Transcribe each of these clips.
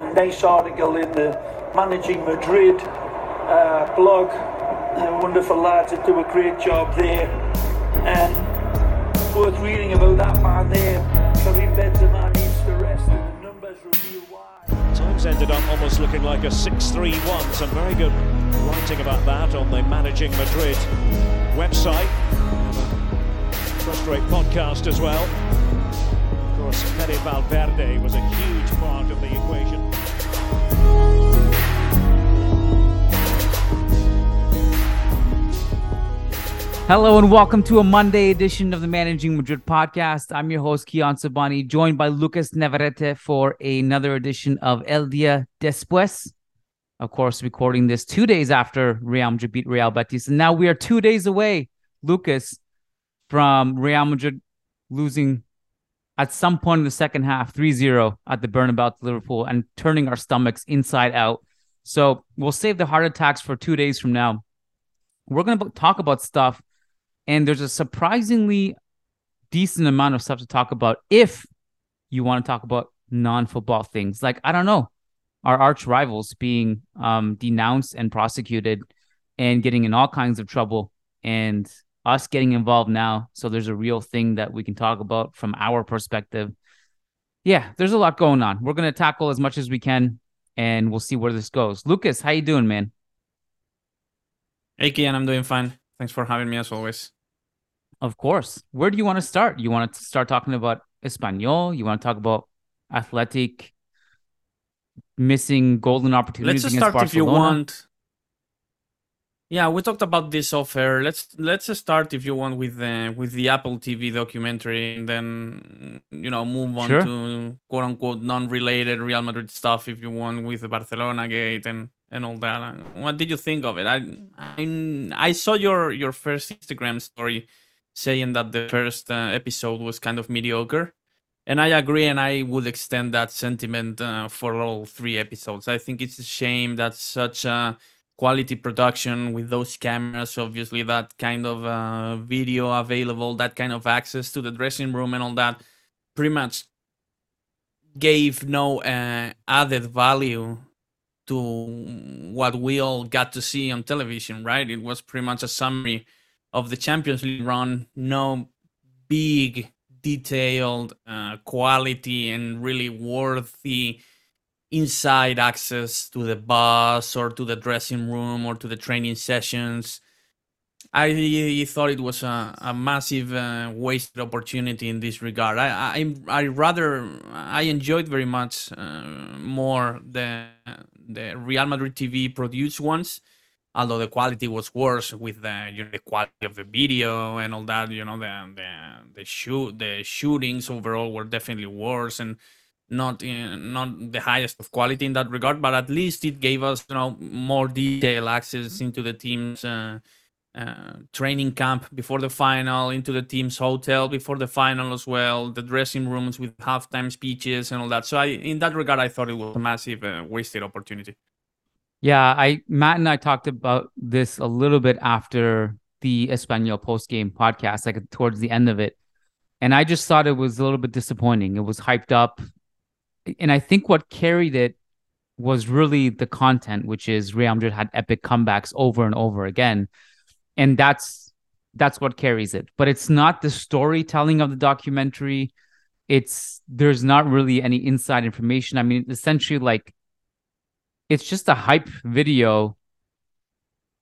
Nice article in the Managing Madrid blog. Wonderful lads that do a great job there. And worth reading about that man there. Karim Benzema needs to rest, and the numbers reveal why. Times ended up almost looking like a 6-3-1. Some very good writing about that on the Managing Madrid website. Frustrate podcast as well. Of course, Fede Valverde was a huge part of the equation. Hello and welcome to a Monday edition of the Managing Madrid podcast. I'm your host, Kian Sabani, joined by Lucas Navarrete for another edition of El Día Después. Of course, recording this 2 days after Real Madrid beat Real Betis. And now we are 2 days away, Lucas, from Real Madrid losing at some point in the second half, 3-0 at the Bernabeu to Liverpool and turning our stomachs inside out. So we'll save the heart attacks for 2 days from now. We're going to talk about stuff, and there's a surprisingly decent amount of stuff to talk about if you want to talk about non-football things. Like, I don't know, our arch rivals being denounced and prosecuted and getting in all kinds of trouble, and us getting involved now. So there's a real thing that we can talk about from our perspective. Yeah, there's a lot going on. We're going to tackle as much as we can, and we'll see where this goes. Lucas, how you doing, man? Hey, Kian, I'm doing fine. Thanks for having me as always. Of course. Where do you want to start? You want to start talking about Espanol? You want to talk about Athletic missing golden opportunities against Barcelona? Let's start if you want. Yeah, we talked about this off air. Let's start if you want with the Apple TV documentary, and then move on to quote unquote non-related Real Madrid stuff if you want, with the Barcelona gate and all that. What did you think of it? I saw your first Instagram story saying that the first episode was kind of mediocre, and I agree, and I would extend that sentiment for all three episodes. I think it's a shame that such a quality production with those cameras, obviously that kind of video available, that kind of access to the dressing room and all that, pretty much gave no added value to what we all got to see on television, right? It was pretty much a summary of the Champions League run, no big, detailed quality and really worthy inside access to the bus or to the dressing room or to the training sessions. I thought it was a massive wasted opportunity in this regard. I enjoyed very much more the Real Madrid TV produced ones, although the quality was worse with the quality of the video and all that. The shootings overall were definitely worse and not the highest of quality in that regard, but at least it gave us more detailed access into the team's training camp before the final, into the team's hotel before the final as well, the dressing rooms with halftime speeches and all that. So in that regard, I thought it was a massive wasted opportunity. Yeah, Matt and I talked about this a little bit after the Espanol post-game podcast, like towards the end of it. And I just thought it was a little bit disappointing. It was hyped up. And I think what carried it was really the content, which is Real Madrid had epic comebacks over and over again. And that's what carries it. But it's not the storytelling of the documentary. There's not really any inside information. I mean, essentially, like, it's just a hype video.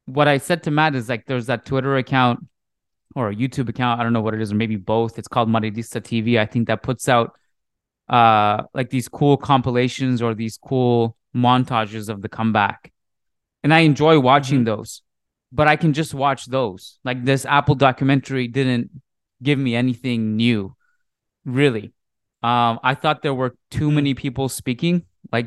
What I said to Matt is, like, there's that Twitter account or a YouTube account, I don't know what it is, or maybe both. It's called Madridista TV. I think that puts out like these cool compilations or these cool montages of the comeback, and I enjoy watching those, but I can just watch those. Like, this Apple documentary didn't give me anything new, really. I thought there were too many people speaking. Like,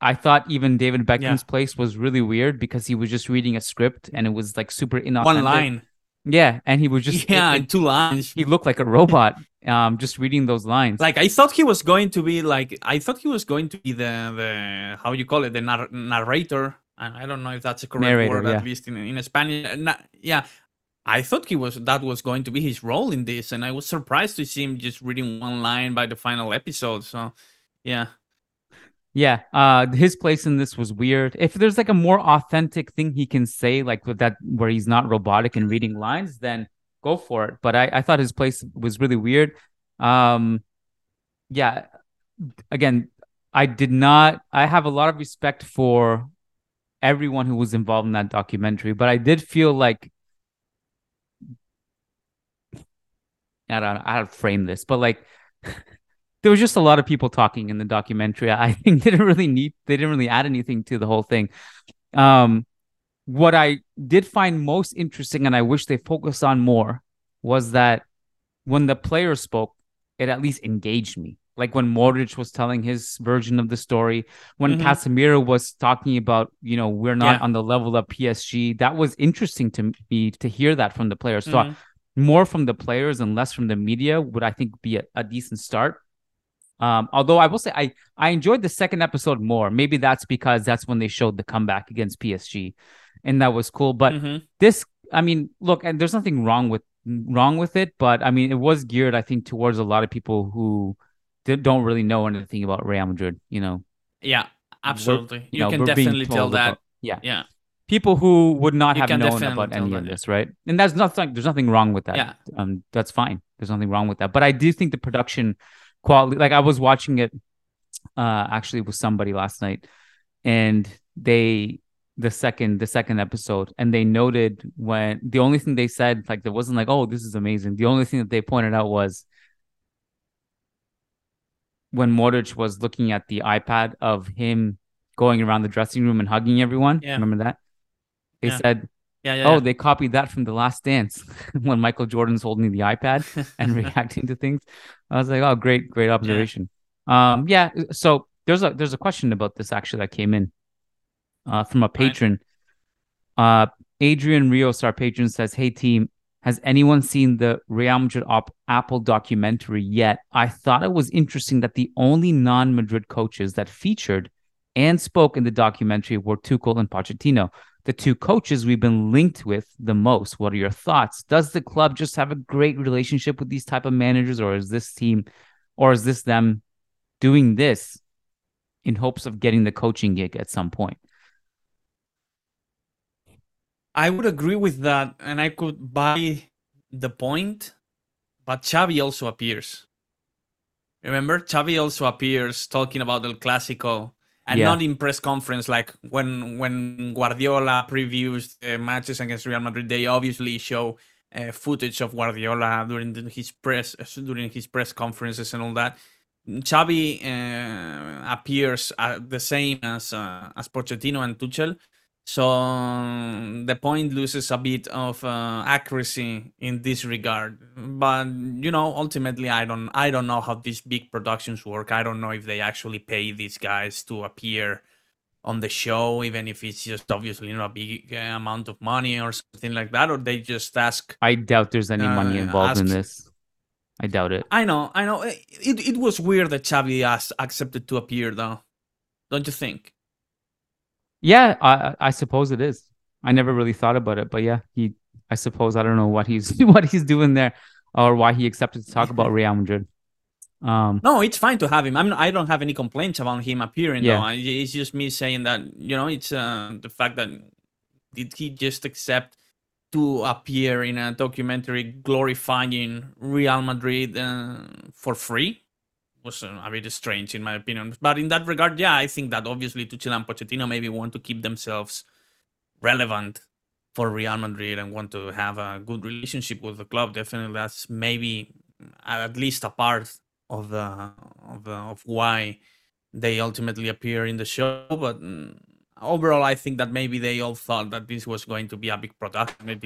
I thought even David Beckham's place was really weird because he was just reading a script and it was like super inauthentic. One line. Yeah, and he was just... Yeah, in two lines. He looked like a robot just reading those lines. Like, I thought he was going to be the how you call it, the narrator. I don't know if that's a correct word, at least in Spanish. Yeah, I thought that was going to be his role in this, and I was surprised to see him just reading one line by the final episode. So, yeah. Yeah, his place in this was weird. If there's like a more authentic thing he can say, like with that, where he's not robotic and reading lines, then go for it. But I thought his place was really weird. Yeah, again, I have a lot of respect for everyone who was involved in that documentary, but I did feel like, I don't know how to frame this, but like, there was just a lot of people talking in the documentary. I think they didn't really add anything to the whole thing. What I did find most interesting, and I wish they focused on more, was that when the player spoke, it at least engaged me. Like when Modric was telling his version of the story, when Casemiro was talking about, we're not on the level of PSG, that was interesting to me to hear that from the players. So more from the players and less from the media would, I think, be a decent start. Although I will say I enjoyed the second episode more. Maybe that's because that's when they showed the comeback against PSG, and that was cool. But this, I mean, look, and there's nothing wrong with it, but I mean, it was geared, I think, towards a lot of people who don't really know anything about Real Madrid. Yeah, absolutely. You can definitely tell that. Yeah. People who would not have known about any of this, right? And there's nothing wrong with that. Yeah. That's fine. There's nothing wrong with that. But I do think the production quality, like I was watching it actually with somebody last night, and the second episode, and they noted when the only thing they said, like, there wasn't like, oh, this is amazing. The only thing that they pointed out was when Modric was looking at the iPad of him going around the dressing room and hugging everyone. Yeah. Remember that? They said, they copied that from The Last Dance when Michael Jordan's holding the iPad and reacting to things. I was like, oh, great observation. Yeah. So there's a question about this actually that came in from a patron. Right. Adrian Rios, our patron, says, hey team, has anyone seen the Real Madrid Apple documentary yet? I thought it was interesting that the only non-Madrid coaches that featured and spoke in the documentary were Tuchel and Pochettino, the two coaches we've been linked with the most. What are your thoughts? Does the club just have a great relationship with these type of managers, or is this team, or is this them doing this in hopes of getting the coaching gig at some point? I would agree with that, and I could buy the point, but Xavi also appears. Remember, Xavi also appears talking about El Clásico, and not in press conference, like when Guardiola previews matches against Real Madrid. They obviously show footage of Guardiola during his press conferences and all that. Xavi appears the same as Pochettino and Tuchel, so the point loses a bit of accuracy in this regard. But ultimately, I don't know how these big productions work. I don't know if they actually pay these guys to appear on the show, even if it's just obviously a big amount of money or something like that, or they just ask. I doubt there's any money involved in this. I doubt it. I know. It was weird that Xavi accepted to appear, though. Don't you think? Yeah, I suppose it is. I never really thought about it, but yeah, I suppose I don't know what he's doing there or why he accepted to talk about Real Madrid. No, it's fine to have him. I don't have any complaints about him appearing. Yeah. Though. It's just me saying that it's the fact that did he just accept to appear in a documentary glorifying Real Madrid for free? Was a bit strange in my opinion, but in that regard, I think that obviously Tuchel and Pochettino maybe want to keep themselves relevant for Real Madrid and want to have a good relationship with the club. Definitely, that's maybe at least a part of why they ultimately appear in the show. But overall, I think that maybe they all thought that this was going to be a big production. They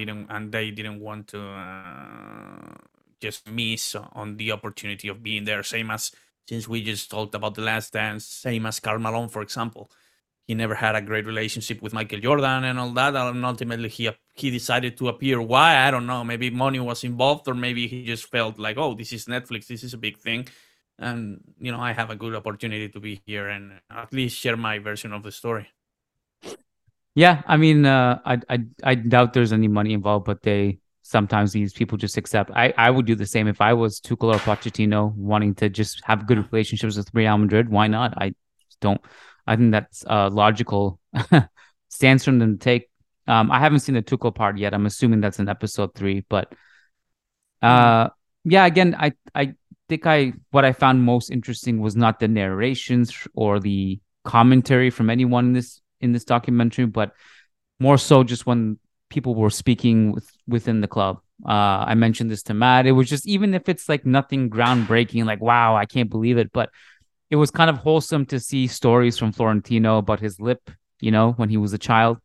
didn't want to just miss on the opportunity of being there. Same as, since we just talked about The Last Dance, same as Karl Malone, for example. He never had a great relationship with Michael Jordan and all that, and ultimately he decided to appear. Why? I don't know. Maybe money was involved, or maybe he just felt like, oh, this is Netflix, this is a big thing, and I have a good opportunity to be here and at least share my version of the story. Yeah, I mean, I doubt there's any money involved, but sometimes these people just accept. I would do the same if I was Tuchel or Pochettino, wanting to just have good relationships with Real Madrid. Why not? I don't. I think that's a logical stance from them to take. I haven't seen the Tuchel part yet. I'm assuming that's in episode 3, but yeah, again, I think what I found most interesting was not the narrations or the commentary from anyone in this documentary, but more so just when people were speaking within the club. I mentioned this to Matt. It was just, even if it's like nothing groundbreaking, like, wow, I can't believe it, but it was kind of wholesome to see stories from Florentino about his lip, you know, when he was a child,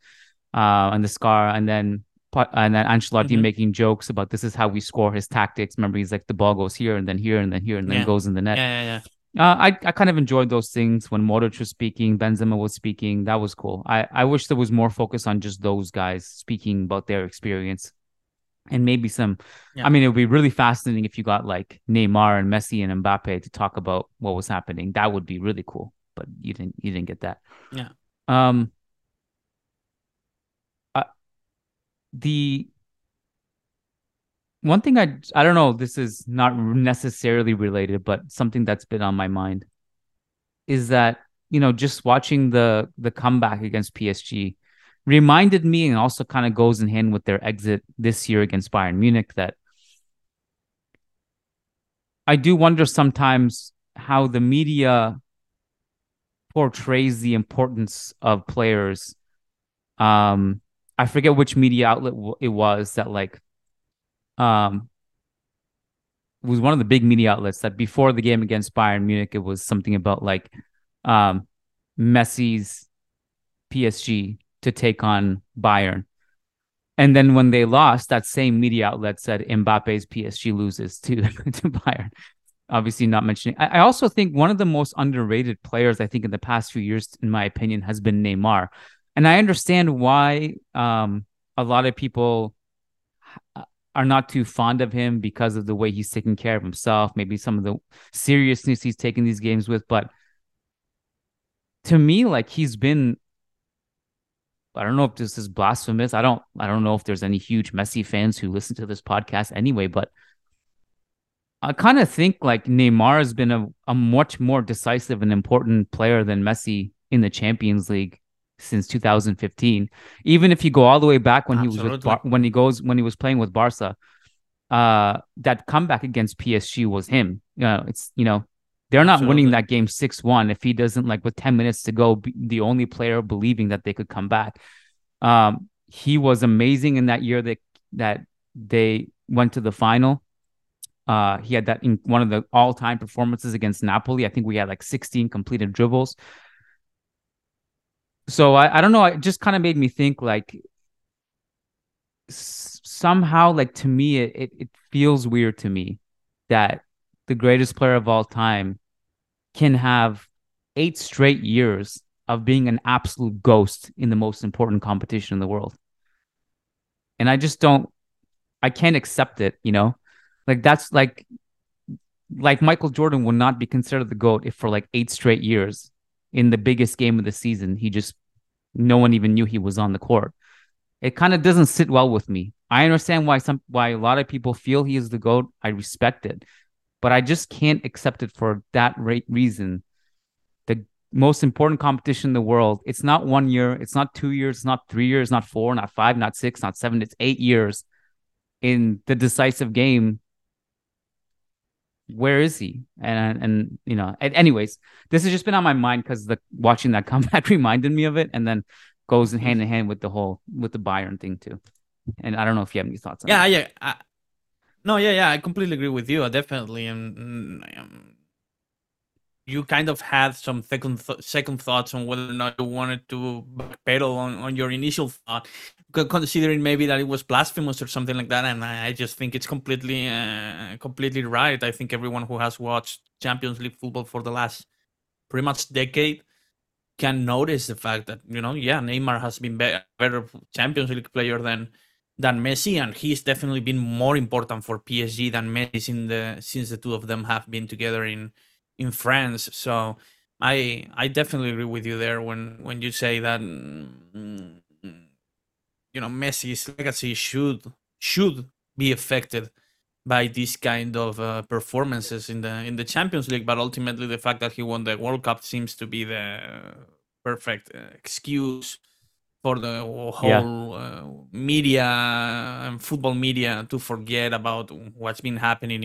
and the scar, and then Ancelotti making jokes about this is how we score his tactics. Remember, he's like, the ball goes here and then here and then here and then goes in the net. I kind of enjoyed those things when Modric was speaking, Benzema was speaking. That was cool. I wish there was more focus on just those guys speaking about their experience. And maybe some, I mean, it would be really fascinating if you got like Neymar and Messi and Mbappe to talk about what was happening. That would be really cool, but you didn't get that. Yeah. The one thing I don't know, this is not necessarily related, but something that's been on my mind is that, you know, just watching the comeback against PSG reminded me, and also kind of goes in hand with their exit this year against Bayern Munich, that I do wonder sometimes how the media portrays the importance of players. I forget which media outlet it was that like was one of the big media outlets that before the game against Bayern Munich, it was something about like Messi's PSG to take on Bayern. And then when they lost, that same media outlet said Mbappe's PSG loses to Bayern. Obviously not mentioning. I also think one of the most underrated players, I think, in the past few years, in my opinion, has been Neymar. And I understand why a lot of people are not too fond of him because of the way he's taking care of himself, maybe some of the seriousness he's taking these games with. But to me, like, he's been, I don't know if this is blasphemous. I don't know if there's any huge Messi fans who listen to this podcast anyway, but I kind of think like Neymar has been a much more decisive and important player than Messi in the Champions League since 2015. Even if you go all the way back when he was when he was playing with Barca, that comeback against PSG was him. They're not winning that game 6-1 if he doesn't, like, with 10 minutes to go, be the only player believing that they could come back. He was amazing in that year that they went to the final. He had that in one of the all-time performances against Napoli. I think we had like 16 completed dribbles. So I don't know. It just kind of made me think, like, somehow, like, to me, it feels weird to me that the greatest player of all time can have 8 straight years of being an absolute ghost in the most important competition in the world. And I can't accept it, you know? Like, that's like Michael Jordan would not be considered the GOAT if for like 8 straight years in the biggest game of the season, no one even knew he was on the court. It kind of doesn't sit well with me. I understand why a lot of people feel he is the GOAT. I respect it. But I just can't accept it for that reason. The most important competition in the world, it's not 1 year, it's not 2 years, it's not 3 years, not 4, not 5, not 6, not 7, it's 8 years in the decisive game. Where is he? And you know, anyways, this has just been on my mind because watching that comeback reminded me of it, and then goes hand in hand with the Bayern thing too. And I don't know if you have any thoughts on that. Yeah. No, I completely agree with you, definitely. And you kind of had some second thoughts on whether or not you wanted to backpedal on your initial thought, considering maybe that it was blasphemous or something like that. And I just think it's completely right. I think everyone who has watched Champions League football for the last pretty much decade can notice the fact that, you know, Neymar has been better Champions League player than Messi, and he's definitely been more important for PSG than Messi since the two of them have been together in France. So I definitely agree with you there when you say that, you know, Messi's legacy should be affected by these kind of performances in the Champions League, but ultimately the fact that he won the World Cup seems to be the perfect excuse for the whole media and football media to forget about what's been happening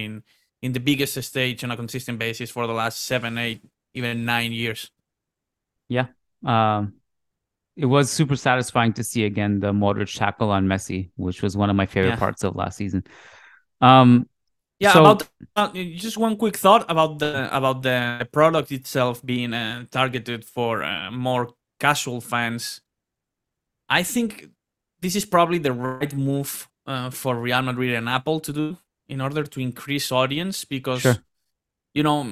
in the biggest stage on a consistent basis for the last 7, 8, even 9 years. Yeah. It was super satisfying to see again the Modric tackle on Messi, which was one of my favorite parts of last season. Just one quick thought about the product itself being targeted for more casual fans. I think this is probably the right move for Real Madrid and Apple to do in order to increase audience, because you know,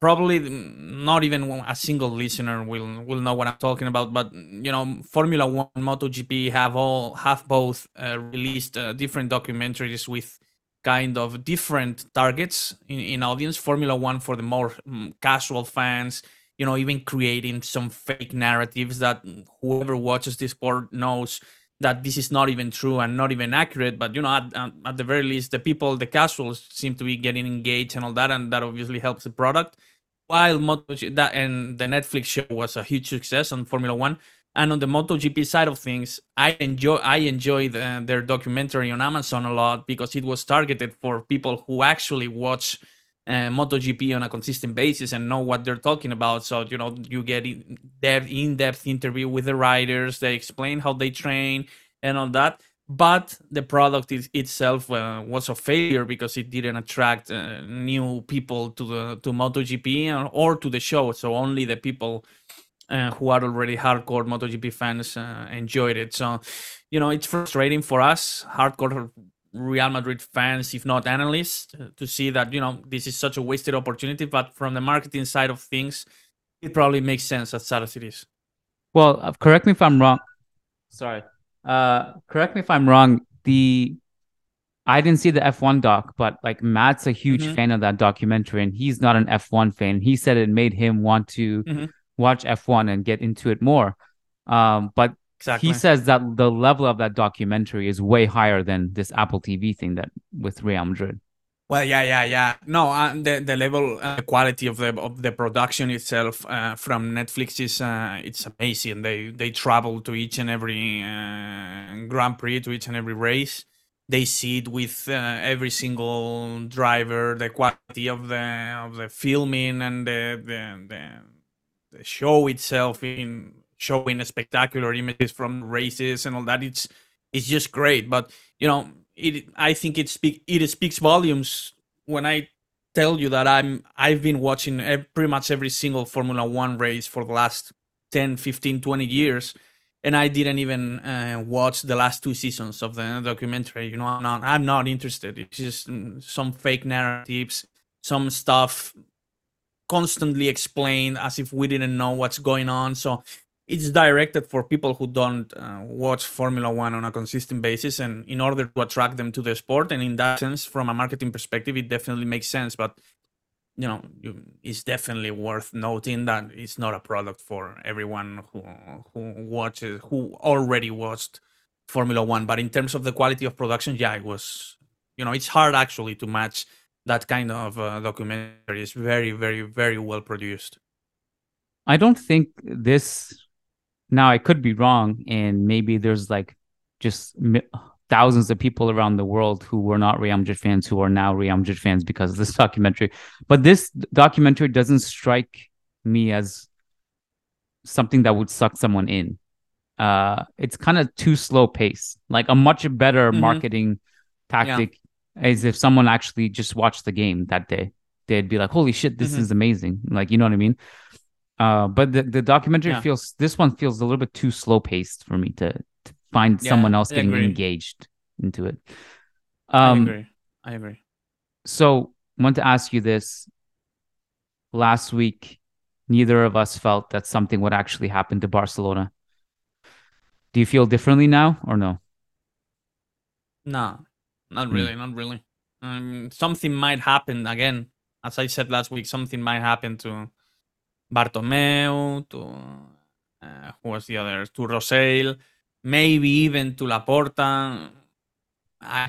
probably not even a single listener will know what I'm talking about. But you know, Formula One, MotoGP have both released different documentaries with kind of different targets in audience. Formula One for the more casual fans, you know, even creating some fake narratives that whoever watches this sport knows that this is not even true and not even accurate. But, you know, at the very least, the people, the casuals seem to be getting engaged and all that. And that obviously helps the product. While that and the Netflix show was a huge success on Formula One. And on the MotoGP side of things, I enjoyed their documentary on Amazon a lot because it was targeted for people who actually watch MotoGP on a consistent basis and know what they're talking about. So, you know, you get in-depth interview with the riders. They explain how they train and all that. But the product itself was a failure because it didn't attract new people to MotoGP or to the show. So only the people who are already hardcore MotoGP fans enjoyed it. So, you know, it's frustrating for us, hardcore Real Madrid fans, if not analysts, to see that, you know, this is such a wasted opportunity. But from the marketing side of things, it probably makes sense as sad as it is. Well, correct me if I'm wrong. Sorry. Correct me if I'm wrong. I didn't see the F1 doc, but like Matt's a huge fan of that documentary, and he's not an F1 fan. He said it made him want to watch F1 and get into it more. But exactly. He says that the level of that documentary is way higher than this Apple TV thing that with Real Madrid. Well, yeah. No, the level, the quality of the production itself from Netflix is it's amazing. They travel to each and every Grand Prix, to each and every race. They see it with every single driver. The quality of the filming and the show itself in. Showing spectacular images from races and all that, it's just great. But you know, I think it speaks volumes when I tell you that I've been watching pretty much every single Formula One race for the last 10, 15, 20 years, and I didn't even watch the last 2 seasons of the documentary. You know, I'm not interested. It's just some fake narratives, some stuff constantly explained as if we didn't know what's going on. So it's directed for people who don't watch Formula One on a consistent basis, and in order to attract them to the sport. And in that sense, from a marketing perspective, it definitely makes sense. But, you know, it's definitely worth noting that it's not a product for everyone who already watched Formula One. But in terms of the quality of production, yeah, it was, you know, it's hard actually to match that kind of documentary. It's very, very, very well produced. I don't think this... Now, I could be wrong, and maybe there's like just thousands of people around the world who were not Real Madrid fans who are now Real Madrid fans because of this documentary. But this documentary doesn't strike me as something that would suck someone in. It's kind of too slow paced. Like a much better marketing tactic is if someone actually just watched the game that day. They'd be like, holy shit, this is amazing. Like, you know what I mean? But the documentary feels a little bit too slow paced for me to find someone else getting engaged into it. I agree. So I want to ask you this. Last week, neither of us felt that something would actually happen to Barcelona. Do you feel differently now or no? No, not really. Not really. Something might happen again. As I said last week, something might happen to Bartomeu, to Rosell, maybe even to Laporta. I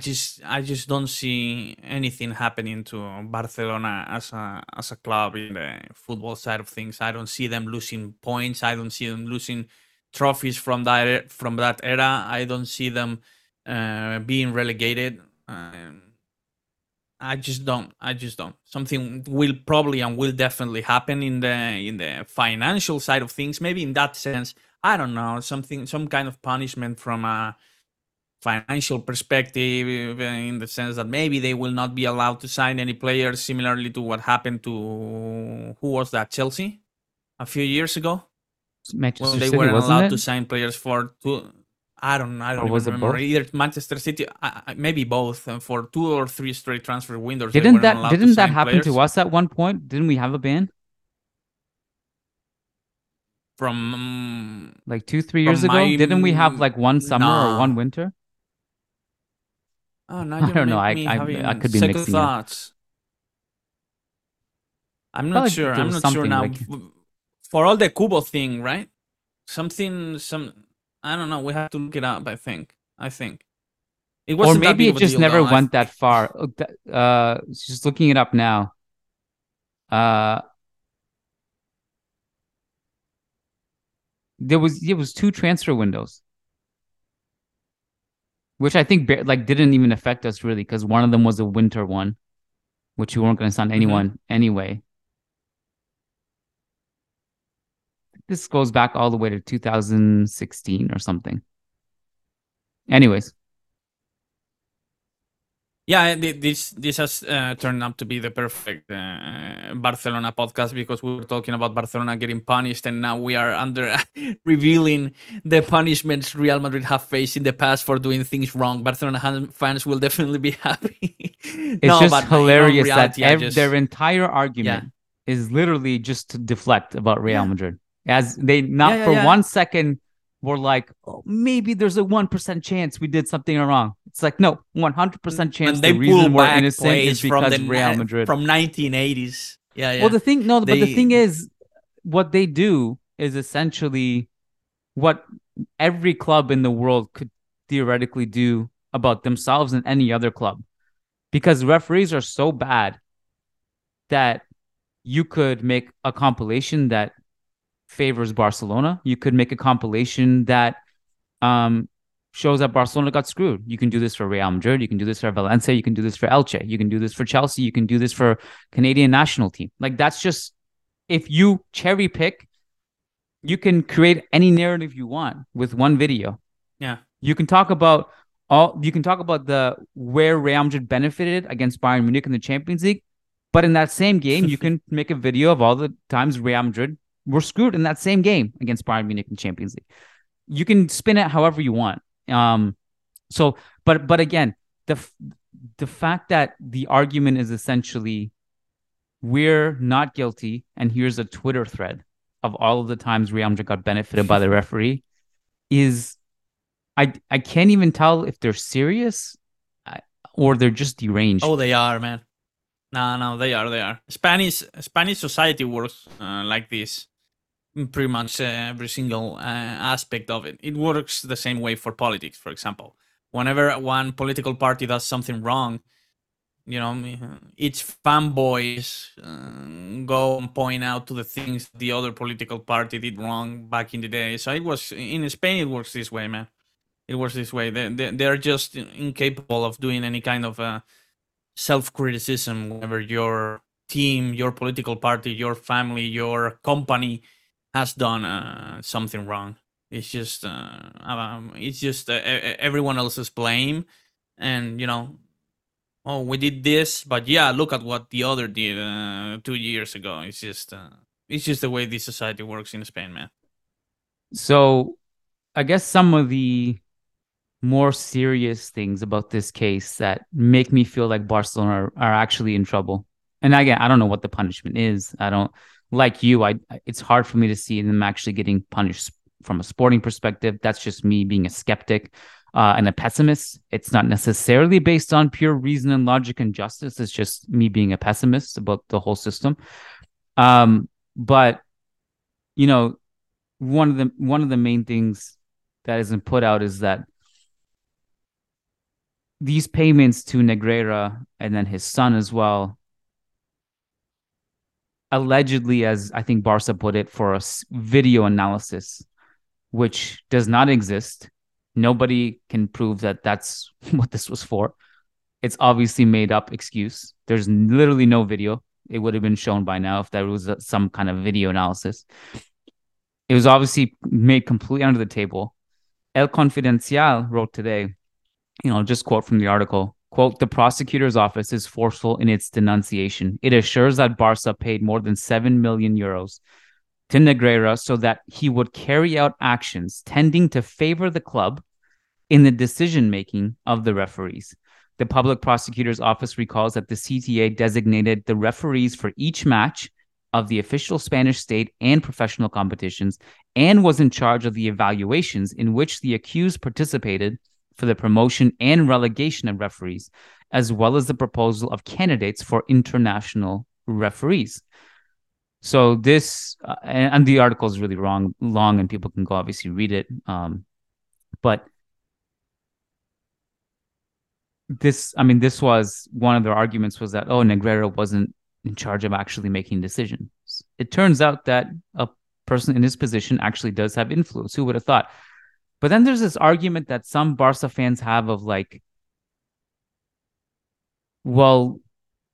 just don't see anything happening to Barcelona as a club in the football side of things. I don't see them losing points. I don't see them losing trophies from that era. I don't see them being relegated. I just don't. Something will probably and will definitely happen in the financial side of things. Maybe in that sense, I don't know, some kind of punishment from a financial perspective, in the sense that maybe they will not be allowed to sign any players, similarly to what happened to, who was that, Chelsea a few years ago, Manchester when they City, weren't allowed to sign players for two. I don't remember either. Manchester City, maybe both, for 2 or 3 straight transfer windows. Didn't that happen players to us at one point? Didn't we have a ban from like 2-3 years ago? Didn't we have like one summer or one winter? Oh, no, I don't know. I could be mixing thoughts. I'm not sure. I'm not sure now. Like, for all the Kubo thing, right? I don't know. We have to look it up. I think it was, or maybe it just never went that far. Just looking it up now. It was 2 transfer windows, which I think didn't even affect us really, because one of them was a winter one, which you weren't going to sign anyone anyway. This goes back all the way to 2016 or something. Anyways. Yeah, this has turned out to be the perfect Barcelona podcast, because we were talking about Barcelona getting punished, and now we are under revealing the punishments Real Madrid have faced in the past for doing things wrong. Barcelona fans will definitely be happy. It's just hilarious reality, that their entire argument is literally just to deflect about Real Madrid. As they not for 1 second were like, oh, maybe there's a 1% chance we did something wrong. It's like, no, 100% chance the reason we're innocent is because Real Madrid from 1980s. Yeah. Well, the thing is, what they do is essentially what every club in the world could theoretically do about themselves and any other club, because referees are so bad that you could make a compilation that favors Barcelona. You could make a compilation that shows that Barcelona got screwed. You can do this for Real Madrid. You can do this for Valencia. You can do this for Elche. You can do this for Chelsea. You can do this for Canadian national team. Like, that's just, if you cherry pick, you can create any narrative you want with one video. Yeah. You can talk about where Real Madrid benefited against Bayern Munich in the Champions League. But in that same game, you can make a video of all the times Real Madrid were screwed in that same game against Bayern Munich in Champions League. You can spin it however you want. But again, the fact that the argument is essentially we're not guilty, and here's a Twitter thread of all of the times Real Madrid got benefited by the referee, is I can't even tell if they're serious or they're just deranged. Oh, they are, man. No, they are. Spanish society works like this, pretty much every single aspect of it. It works the same way for politics, for example. Whenever one political party does something wrong, its fanboys go and point out to the things the other political party did wrong back in the day. So it was in Spain. It works this way, man. It works this way. They're just incapable of doing any kind of self-criticism whenever your team, your political party, your family, your company has done something wrong. It's just everyone else's blame, and oh, we did this, but yeah, look at what the other did 2 years ago. It's just the way this society works in Spain, man. So, I guess some of the more serious things about this case that make me feel like Barcelona are actually in trouble. And again, I don't know what the punishment is. I don't, like you, it's hard for me to see them actually getting punished from a sporting perspective. That's just me being a skeptic and a pessimist. It's not necessarily based on pure reason and logic and justice. It's just me being a pessimist about the whole system. But one of the main things that isn't put out is that these payments to Negreira and then his son as well, allegedly, as I think Barca put it, for a video analysis, which does not exist. Nobody can prove that that's what this was for. It's obviously made up excuse. There's literally no video. It would have been shown by now if there was some kind of video analysis. It was obviously made completely under the table. El Confidencial wrote today, just quote from the article, quote, "The prosecutor's office is forceful in its denunciation. It assures that Barca paid more than 7 million euros to Negreira so that he would carry out actions tending to favor the club in the decision-making of the referees. The public prosecutor's office recalls that the CTA designated the referees for each match of the official Spanish state and professional competitions and was in charge of the evaluations in which the accused participated for the promotion and relegation of referees, as well as the proposal of candidates for international referees." So this, and the article is really long, and people can go obviously read it. But this, this was one of their arguments, was that, Negreira wasn't in charge of actually making decisions. It turns out that a person in his position actually does have influence. Who would have thought? But then there's this argument that some Barca fans have of like, well,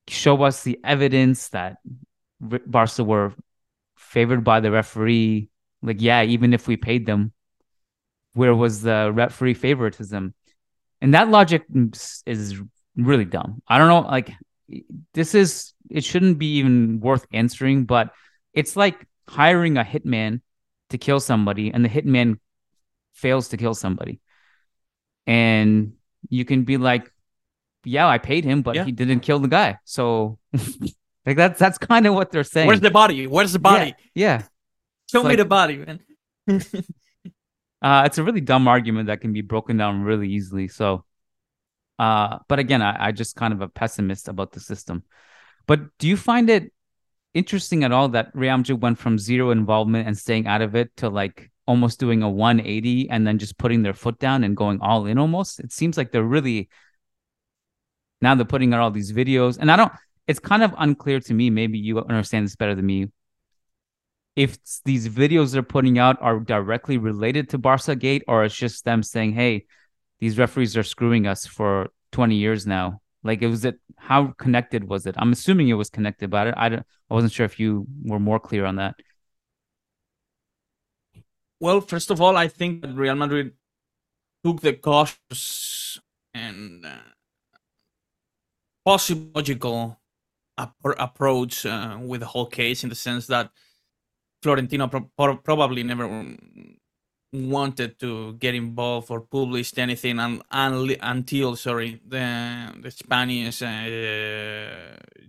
show us the evidence that Barca were favored by the referee. Like, yeah, even if we paid them, where was the referee favoritism? And that logic is really dumb. I don't know, like, it shouldn't be even worth answering, but it's like hiring a hitman to kill somebody and the hitman fails to kill somebody. And you can be like, yeah, I paid him, but he didn't kill the guy. So like that's kind of what they're saying. Where's the body? Where's the body? Yeah. Show me the body, man. It's a really dumb argument that can be broken down really easily. So, but again, I just kind of a pessimist about the system. But do you find it interesting at all that Real Madrid went from zero involvement and staying out of it to like almost doing a 180 and then just putting their foot down and going all in almost? It seems like now they're putting out all these videos. And it's kind of unclear to me. Maybe you understand this better than me. If these videos they're putting out are directly related to Barca Gate, or it's just them saying, hey, these referees are screwing us for 20 years now. Like, how connected was it? I'm assuming it was connected, but I wasn't sure if you were more clear on that. Well, first of all, I think that Real Madrid took the cautious and possible logical approach with the whole case, in the sense that Florentino probably never wanted to get involved or published anything until the Spanish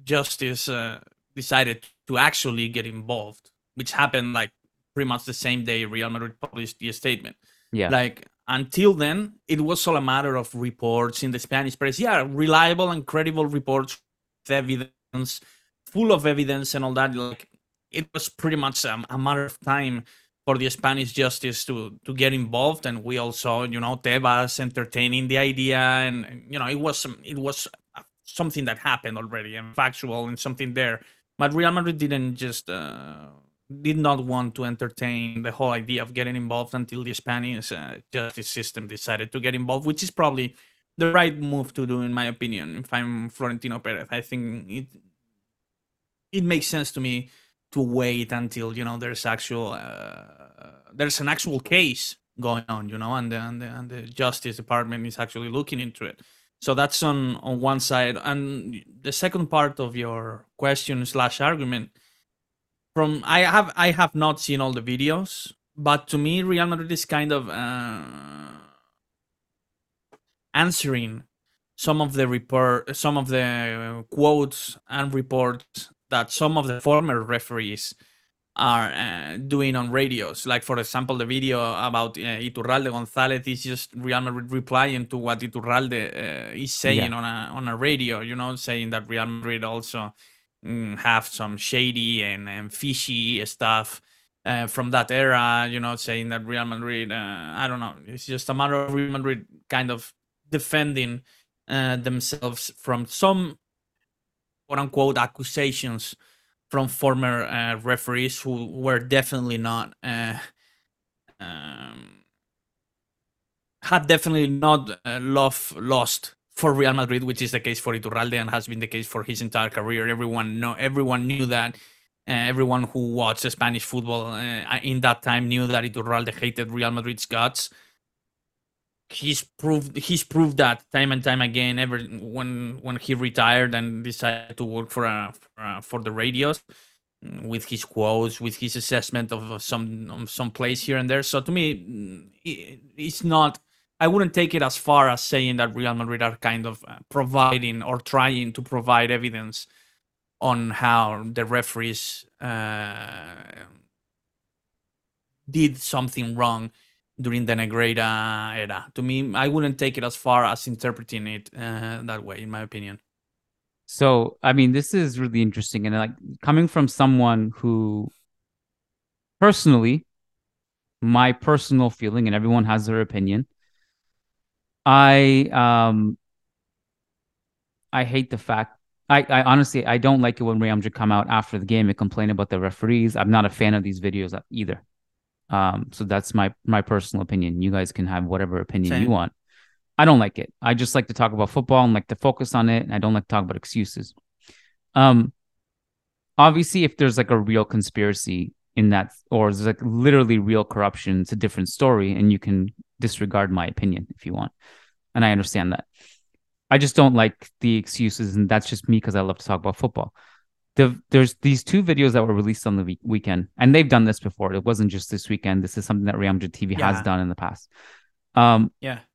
justice decided to actually get involved, which happened like pretty much the same day Real Madrid published the statement. Yeah. Like, until then, it was all a matter of reports in the Spanish press. Yeah, reliable and credible reports with evidence, full of evidence and all that. Like, it was pretty much a matter of time for the Spanish justice to get involved, and we all saw, Tebas entertaining the idea, and it was something that happened already and factual and something there. But Real Madrid did not want to entertain the whole idea of getting involved until the Spanish justice system decided to get involved, which is probably the right move to do, in my opinion. If I'm Florentino Perez, I think it makes sense to me to wait until there's an actual case going on, and the Justice Department is actually looking into it. So that's on one side. And the second part of your question / argument, from I have not seen all the videos, but to me Real Madrid is kind of answering some of the quotes and reports that some of the former referees are doing on radios. Like, for example, the video about Iturralde González is just Real Madrid replying to what Iturralde is saying on a radio, saying that Real Madrid also have some shady and fishy stuff from that era, saying that Real Madrid, I don't know. It's just a matter of Real Madrid kind of defending themselves from some quote-unquote accusations from former referees who were definitely not had definitely not lost for Real Madrid, which is the case for Iturralde and has been the case for his entire career. Everyone knew that. Everyone who watched Spanish football in that time knew that Iturralde hated Real Madrid's guts. He's proved that time and time again. When he retired and decided to work for the radios, with his quotes, with his assessment of some plays here and there. So to me, it's not. I wouldn't take it as far as saying that Real Madrid are kind of providing or trying to provide evidence on how the referees did something wrong during the Negreira era. To me, I wouldn't take it as far as interpreting it that way, in my opinion. So, I mean, this is really interesting. And like coming from someone who personally, my personal feeling, and everyone has their opinion, I hate the fact. I honestly, I don't like it when Ramji come out after the game and complain about the referees. I'm not a fan of these videos either. So that's my personal opinion. You guys can have whatever opinion you want. I don't like it. I just like to talk about football and like to focus on it. And I don't like to talk about excuses. Obviously, if there's like a real conspiracy in that, or there's like literally real corruption, it's a different story. And you can disregard my opinion if you want. And I understand that. I just don't like the excuses. And that's just me because I love to talk about football. There's these two videos that were released on the weekend. And they've done this before. It wasn't just this weekend. This is something that Real Madrid TV has done in the past.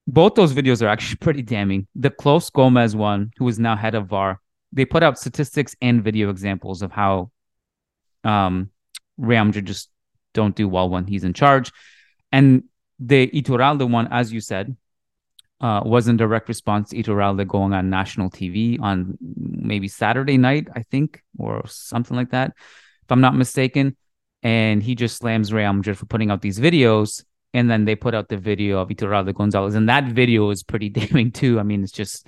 Both those videos are actually pretty damning. The Close Gomez one, who is now head of VAR, they put out statistics and video examples of how Real Madrid just don't do well when he's in charge. And the Iturralde one, as you said, was in direct response to Iturralde going on national TV on maybe Saturday night, I think, or something like that, if I'm not mistaken. And he just slams Real Madrid for putting out these videos. And then they put out the video of Iturralde González. And that video is pretty damning too. I mean, it's just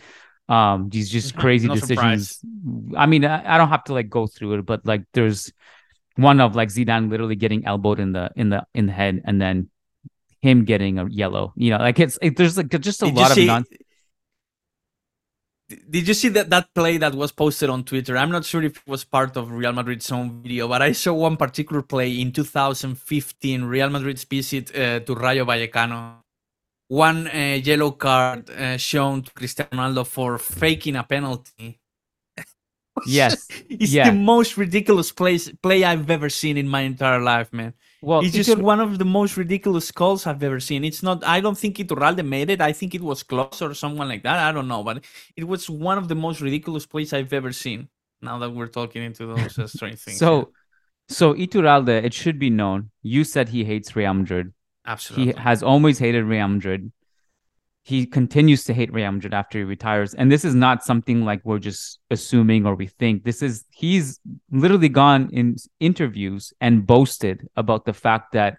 these just crazy decisions. Surprise. I mean, I don't have to like go through it, but like there's one of like Zidane literally getting elbowed in the head and then him getting a yellow, you know, like there's like just a lot of nonsense. Did you see that play that was posted on Twitter? I'm not sure if it was part of Real Madrid's own video, but I saw one particular play in 2015, Real Madrid's visit to Rayo Vallecano. One yellow card shown to Cristiano Ronaldo for faking a penalty. Yes. The most ridiculous play I've ever seen in my entire life, man. Well, it's just one of the most ridiculous calls I've ever seen. It's not. I don't think Iturralde made it. I think it was Close or someone like that. I don't know, but it was one of the most ridiculous plays I've ever seen. Now that we're talking into those strange things. So Iturralde, it should be known. You said he hates Real Madrid. Absolutely, he has always hated Real Madrid. He continues to hate Real Madrid after he retires, and this is not something like we're just assuming or we think. This is he's literally gone in interviews and boasted about the fact that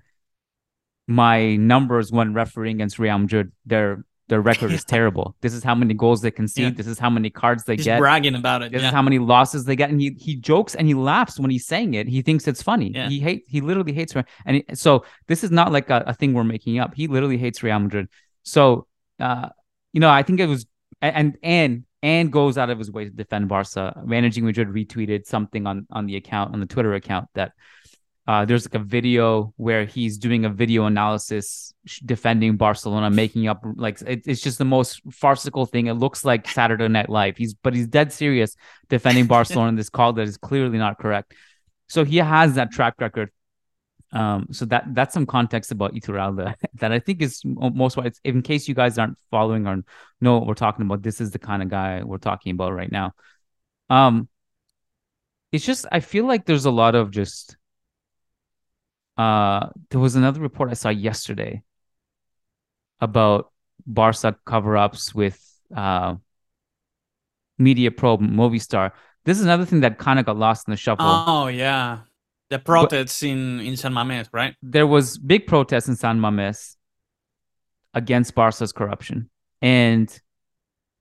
my numbers when refereeing against Real Madrid, their record is terrible. This is how many goals they concede. Yeah. This is how many cards they get. He's bragging about it. This is how many losses they get, and he jokes and he laughs when he's saying it. He thinks it's funny. Yeah. He literally hates Real Madrid, and so this is not like a thing we're making up. He literally hates Real Madrid. So you know, I think it was and goes out of his way to defend Barca. Managing Madrid retweeted something on the Twitter account that there's like a video where he's doing a video analysis defending Barcelona, making up like it's just the most farcical thing. It looks like Saturday Night Live. He's dead serious defending Barcelona in this call that is clearly not correct. So he has that track record. So that's some context about Iturralde that I think is most wise. In case you guys aren't following or know what we're talking about, this is the kind of guy we're talking about right now. It's just I feel like there's a lot of just. There was another report I saw yesterday about Barca cover-ups with MediaPro, Movistar. This is another thing that kind of got lost in the shuffle. Oh yeah. The protests in San Mamés, right? There was big protests in San Mamés against Barca's corruption. And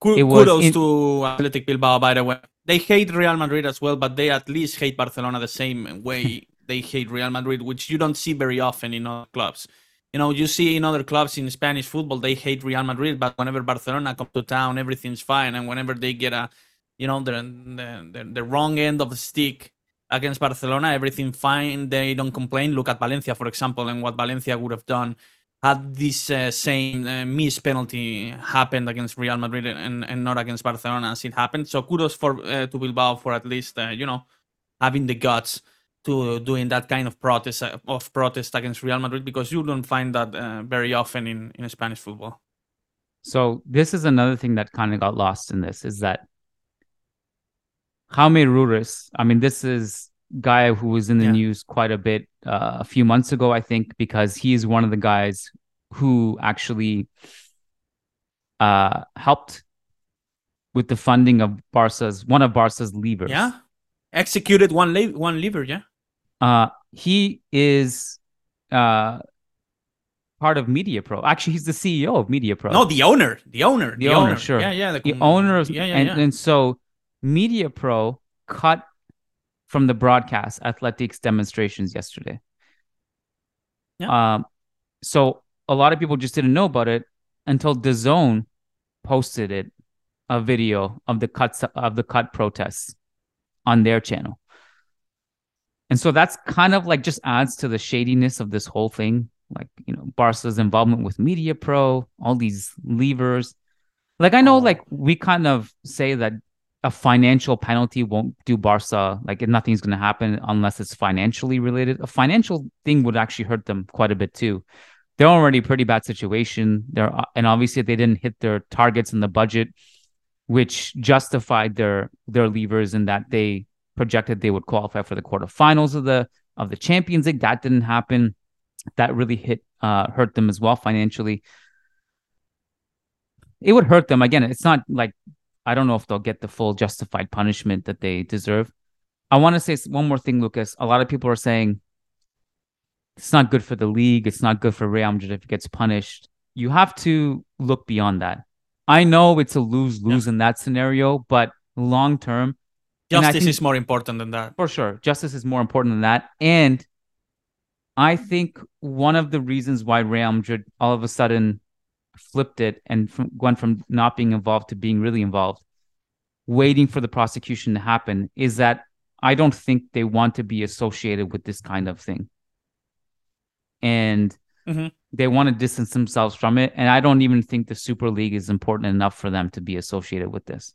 Kudos to Athletic Bilbao, by the way. They hate Real Madrid as well, but they at least hate Barcelona the same way they hate Real Madrid, which you don't see very often in other clubs. You know, you see in other clubs in Spanish football, they hate Real Madrid, but whenever Barcelona come to town, everything's fine. And whenever they get a, you know, the wrong end of the stick against Barcelona, everything fine. They don't complain. Look at Valencia, for example, and what Valencia would have done had this same missed penalty happened against Real Madrid and not against Barcelona as it happened. So kudos to Bilbao for at least, you know, having the guts to doing that kind of protest against Real Madrid, because you don't find that very often in Spanish football. So this is another thing that kind of got lost in this, is that Jaume Ruiz, I mean, this is guy who was in the news quite a bit a few months ago, I think, because he's one of the guys who actually helped with the funding of one of Barca's levers. Yeah, executed one lever. Yeah, he is part of MediaPro. Actually, he's the CEO of MediaPro. No, the owner. Sure. Yeah. The owner of and so MediaPro cut from the broadcast athletics demonstrations yesterday. Yeah. So a lot of people just didn't know about it until DAZN posted a video of the cut protests on their channel. And so that's kind of like just adds to the shadiness of this whole thing. Like, you know, Barca's involvement with MediaPro, all these levers. Like, I know, like, we kind of say that a financial penalty won't do Barca, like nothing's going to happen unless it's financially related. A financial thing would actually hurt them quite a bit too. They're already pretty bad situation. And obviously they didn't hit their targets in the budget, which justified their levers in that they projected they would qualify for the quarterfinals of the Champions League. That didn't happen. That really hurt them as well financially. It would hurt them. Again, it's not like, I don't know if they'll get the full justified punishment that they deserve. I want to say one more thing, Lucas. A lot of people are saying it's not good for the league. It's not good for Real Madrid if it gets punished. You have to look beyond that. I know it's a lose-lose in that scenario, but long-term... Justice is more important than that. For sure. Justice is more important than that. And I think one of the reasons why Real Madrid all of a sudden flipped it and went from not being involved to being really involved, waiting for the prosecution to happen, is that I don't think they want to be associated with this kind of thing. And they want to distance themselves from it. And I don't even think the Super League is important enough for them to be associated with this.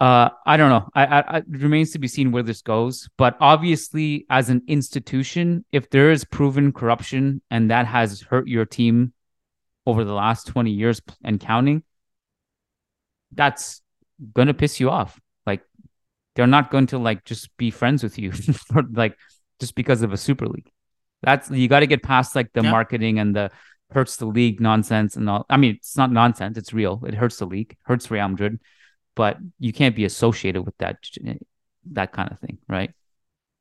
I don't know. It remains to be seen where this goes. But obviously, as an institution, if there is proven corruption and that has hurt your team over the last 20 years and counting, that's going to piss you off. Like, they're not going to like just be friends with you for, like, just because of a Super League. That's, you got to get past like the marketing and the hurts the league nonsense and all. I mean, it's not nonsense. It's real. It hurts the league, hurts Real Madrid, but you can't be associated with that kind of thing. Right.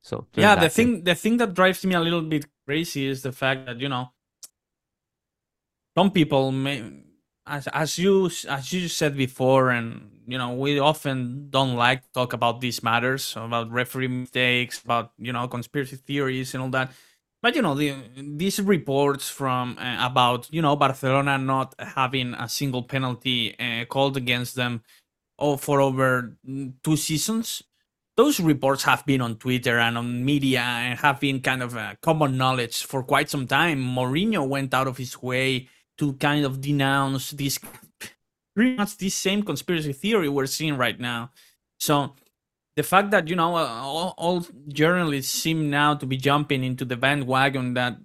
So yeah, the thing that drives me a little bit crazy is the fact that, you know, some people may, as you said before, and you know, we often don't like to talk about these matters, about referee mistakes, about, you know, conspiracy theories and all that. But you know, these reports from about, you know, Barcelona not having a single penalty called against them for over 2 seasons. Those reports have been on Twitter and on media and have been kind of common knowledge for quite some time. Mourinho went out of his way to kind of denounce this, pretty much this same conspiracy theory we're seeing right now. So the fact that, you know, all journalists seem now to be jumping into the bandwagon that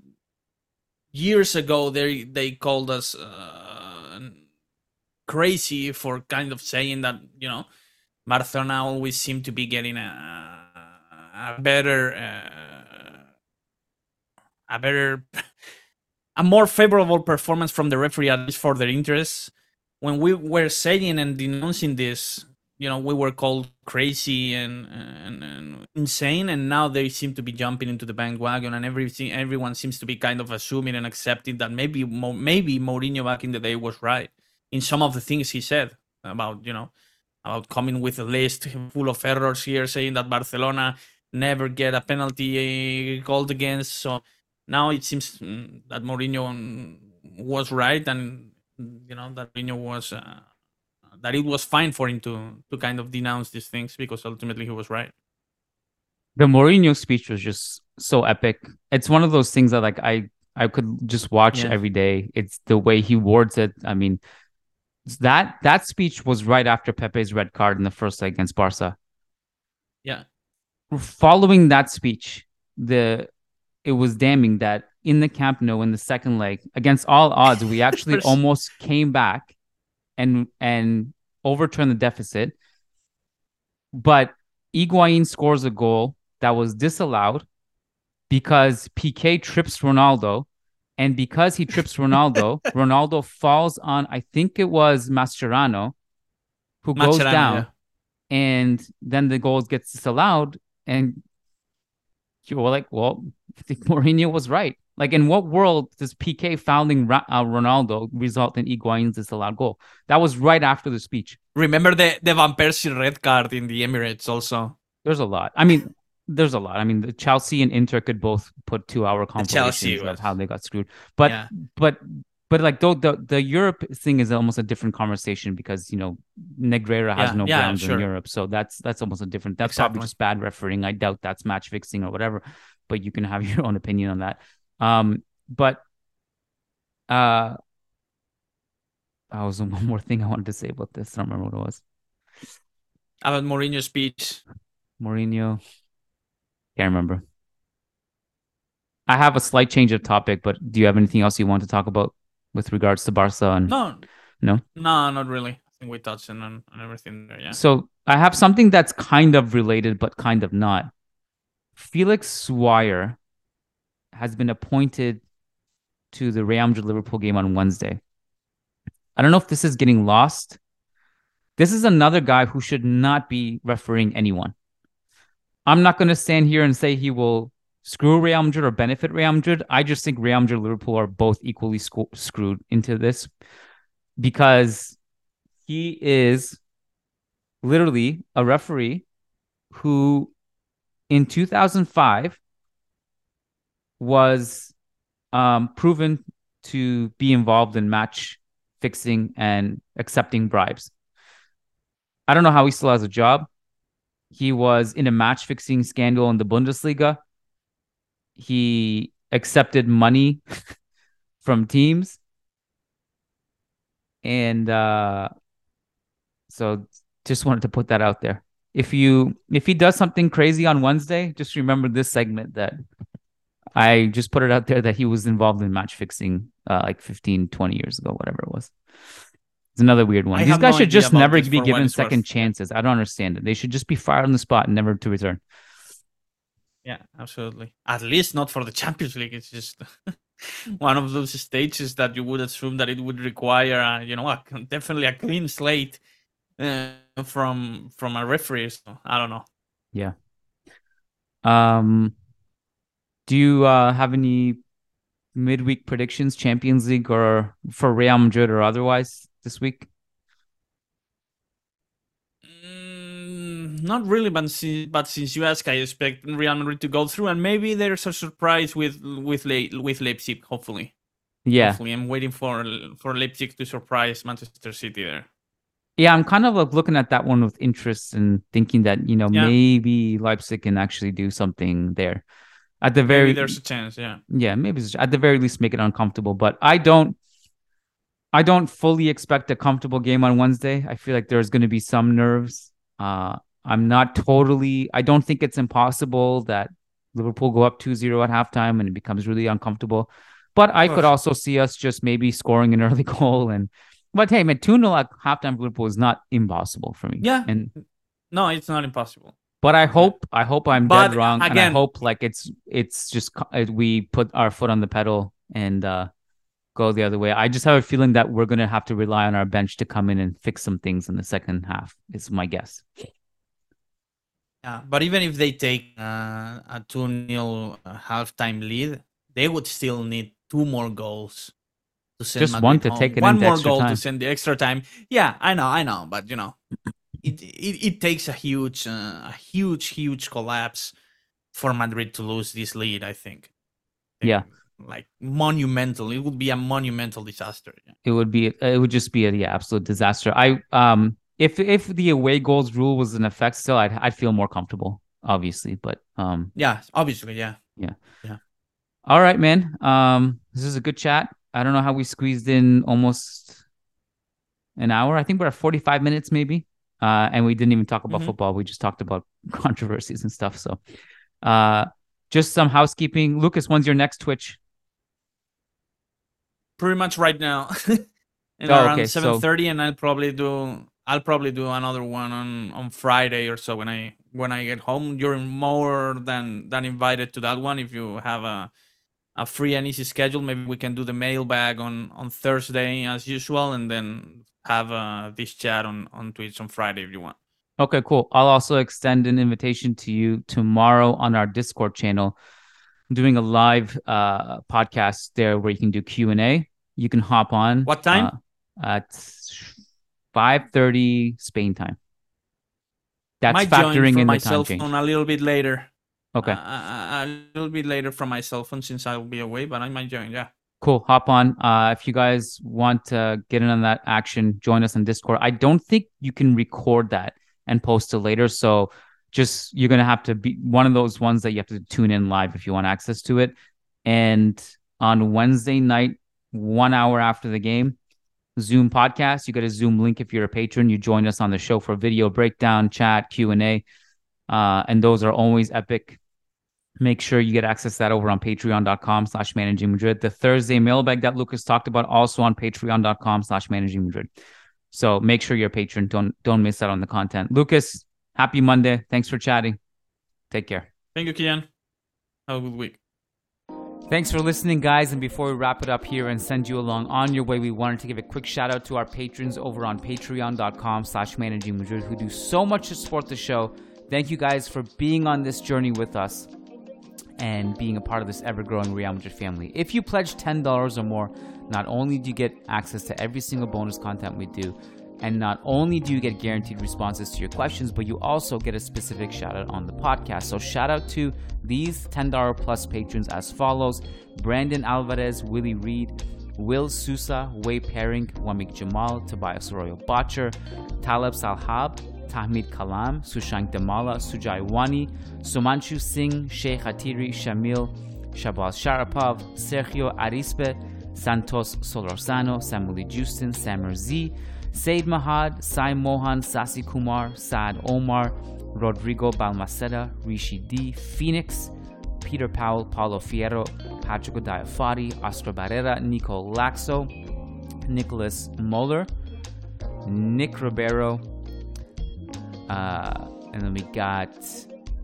years ago they called us crazy for kind of saying that, you know, Barcelona always seemed to be getting a more favorable performance from the referee, at least for their interests. When we were saying and denouncing this, you know, we were called crazy and insane, and now they seem to be jumping into the bandwagon, and everyone seems to be kind of assuming and accepting that maybe Mourinho back in the day was right in some of the things he said. about, you know, about coming with a list full of errors here, saying that Barcelona never get a penalty called against. So now it seems that Mourinho was right, and you know that Mourinho was that it was fine for him to kind of denounce these things, because ultimately he was right. The Mourinho speech was just so epic. It's one of those things that like I could just watch every day. It's the way he words it. I mean, that speech was right after Pepe's red card in the first leg against Barca. Yeah. Following that speech, it was damning that in the Camp Nou in the second leg, against all odds, we actually almost came back and overturned the deficit. But Higuain scores a goal that was disallowed because Piqué trips Ronaldo. And because he trips Ronaldo, Ronaldo falls on, I think it was Mascherano, who goes down. Yeah. And then the goal gets disallowed. And you were like, well, I think Mourinho was right. Like, in what world does Piqué fouling Ronaldo result in Higuain's disallowed goal? That was right after the speech. Remember the Van Persie red card in the Emirates also. There's a lot. I mean... There's a lot. I mean, the Chelsea and Inter could both put 2-hour compilations of how they got screwed. But but like the Europe thing is almost a different conversation, because you know Negreira has no grounds in Europe, so that's almost a different. That's probably just bad refereeing. I doubt that's match fixing or whatever. But you can have your own opinion on that. But I was one more thing I wanted to say about this. I don't remember what it was. About Mourinho's speech. Mourinho. Can't remember. I have a slight change of topic, but do you have anything else you want to talk about with regards to Barca? No, not really. I think we touched on everything there. Yeah. So I have something that's kind of related, but kind of not. Felix Zweier has been appointed to the Real Madrid-Liverpool game on Wednesday. I don't know if this is getting lost. This is another guy who should not be refereeing anyone. I'm not going to stand here and say he will screw Real Madrid or benefit Real Madrid. I just think Real Madrid and Liverpool are both equally screwed into this, because he is literally a referee who in 2005 was proven to be involved in match fixing and accepting bribes. I don't know how he still has a job. He was in a match-fixing scandal in the Bundesliga. He accepted money from teams. And so just wanted to put that out there. If he does something crazy on Wednesday, just remember this segment that I just put it out there that he was involved in match-fixing like 15, 20 years ago, whatever it was. It's another weird one. These guys should just never be given second chances. I don't understand it. They should just be fired on the spot and never to return. Yeah, absolutely. At least not for the Champions League. It's just one of those stages that you would assume that it would require, definitely a clean slate from a referee. So I don't know. Yeah. Do you have any midweek predictions, Champions League or for Real Madrid or otherwise? This week? Not really, but since you ask, I expect Real Madrid to go through, and maybe there's a surprise with Leipzig, hopefully. Yeah. Hopefully, I'm waiting for Leipzig to surprise Manchester City there. Yeah, I'm kind of like looking at that one with interest and thinking that, maybe Leipzig can actually do something there. At the very... Maybe there's a chance, yeah. Yeah, maybe at the very least make it uncomfortable, but I don't fully expect a comfortable game on Wednesday. I feel like there's going to be some nerves. I don't think it's impossible that Liverpool go up 2-0 at halftime and it becomes really uncomfortable. But I could also see us just maybe scoring an early goal. But hey, 2-0 at halftime for Liverpool is not impossible for me. Yeah. No, it's not impossible. But I hope I'm dead wrong. Again, and I hope like it's just we put our foot on the pedal and go the other way. I just have a feeling that we're going to have to rely on our bench to come in and fix some things in the second half, is my guess. Yeah, but even if they take a 2-0 halftime lead, they would still need two more goals to send just Madrid want to home. Take it one in the more extra goal time. To send the extra time. Yeah, I know, but you know, it takes a huge collapse for Madrid to lose this lead. I think. Yeah. Like monumental. It would be a monumental disaster. Yeah. It would just be an absolute disaster. If the away goals rule was in effect still, I'd feel more comfortable, obviously. But yeah. All right, man. This is a good chat. I don't know how we squeezed in almost an hour. I think we're at 45 minutes maybe. And we didn't even talk about football. We just talked about controversies and stuff. So just some housekeeping. Lucas, when's your next Twitch? Pretty much right now. Around 7:30, and I'll probably do another one on Friday or so when I get home. You're more than invited to that one. If you have a free and easy schedule, maybe we can do the mailbag on Thursday as usual, and then have this chat on Twitch on Friday if you want. Okay, cool. I'll also extend an invitation to you tomorrow on our Discord channel. I'm doing a live podcast there where you can do Q&A. You can hop on. What time? At 5:30 Spain time. That's might factoring in my the time change. A little bit later. Okay. A little bit later from my cell phone since I will be away, but I might join, yeah. Cool, hop on. If you guys want to get in on that action, join us on Discord. I don't think you can record that and post it later, so just you're going to have to be one of those ones that you have to tune in live if you want access to it. And on Wednesday night, 1 hour after the game, Zoom podcast. You get a Zoom link if you're a patron. You join us on the show for video breakdown, chat, Q&A, and those are always epic. Make sure you get access to that over on patreon.com/managingmadrid. The Thursday mailbag that Lucas talked about also on patreon.com/managingmadrid. So make sure you're a patron. Don't miss out on the content. Lucas, happy Monday. Thanks for chatting. Take care. Thank you, Kian. Have a good week. Thanks for listening, guys. And before we wrap it up here and send you along on your way, we wanted to give a quick shout out to our patrons over on patreon.com/managingmadrid who do so much to support the show. Thank you guys for being on this journey with us and being a part of this ever-growing Real Madrid family. If you pledge $10 or more, not only do you get access to every single bonus content we do, and not only do you get guaranteed responses to your questions, but you also get a specific shout-out on the podcast. So shout-out to these $10-plus patrons as follows: Brandon Alvarez, Willie Reed, Will Sousa, Wei Pering, Wamik Jamal, Tobias Arroyo-Botcher, Taleb Salhab, Tahmid Kalam, Sushank Damala, Sujai Wani, Sumanshu Singh, Sheikh Hatiri, Shamil, Shabaz Sharapov, Sergio Arispe, Santos Solorzano, Samuli Justin, Samer Z, Said Mahad, Sai Mohan, Sasi Kumar, Saad Omar, Rodrigo Balmaceda, Rishi D, Phoenix, Peter Powell, Paulo Fierro, Patrick Diafari, Oscar Barrera, Nico Laxo, Nicholas Moeller, Nick Ribeiro, and then we got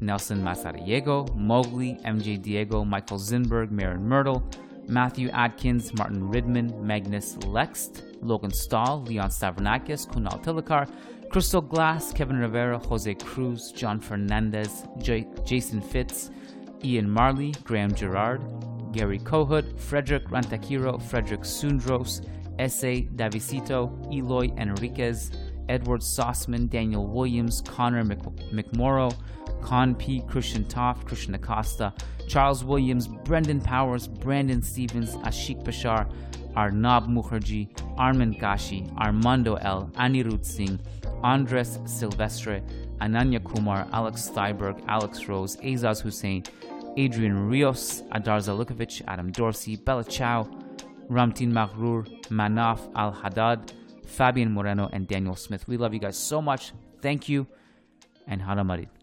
Nelson Mazariego, Mowgli, MJ Diego, Michael Zinberg, Marin Myrtle, Matthew Atkins, Martin Ridman, Magnus Lext, Logan Stahl, Leon Stavronakis, Kunal Tilakar, Crystal Glass, Kevin Rivera, Jose Cruz, John Fernandez, Jason Fitz, Ian Marley, Graham Gerard, Gary Kohut, Frederick Rantakiro, Frederick Sundros, S.A. Davisito, Eloy Enriquez, Edward Sossman, Daniel Williams, Connor McMorrow, Con P, Christian Toft, Christian Acosta, Charles Williams, Brendan Powers, Brandon Stevens, Ashik Bashar, Arnab Mukherjee, Armin Gashi, Armando L, Anirudh Singh, Andres Silvestre, Ananya Kumar, Alex Steiberg, Alex Rose, Azaz Hussein, Adrian Rios, Adar Zalukovic, Adam Dorsey, Bella Chow, Ramtin Maghrur, Manaf Al-Haddad, Fabian Moreno, and Daniel Smith. We love you guys so much. Thank you, and Hana Marid.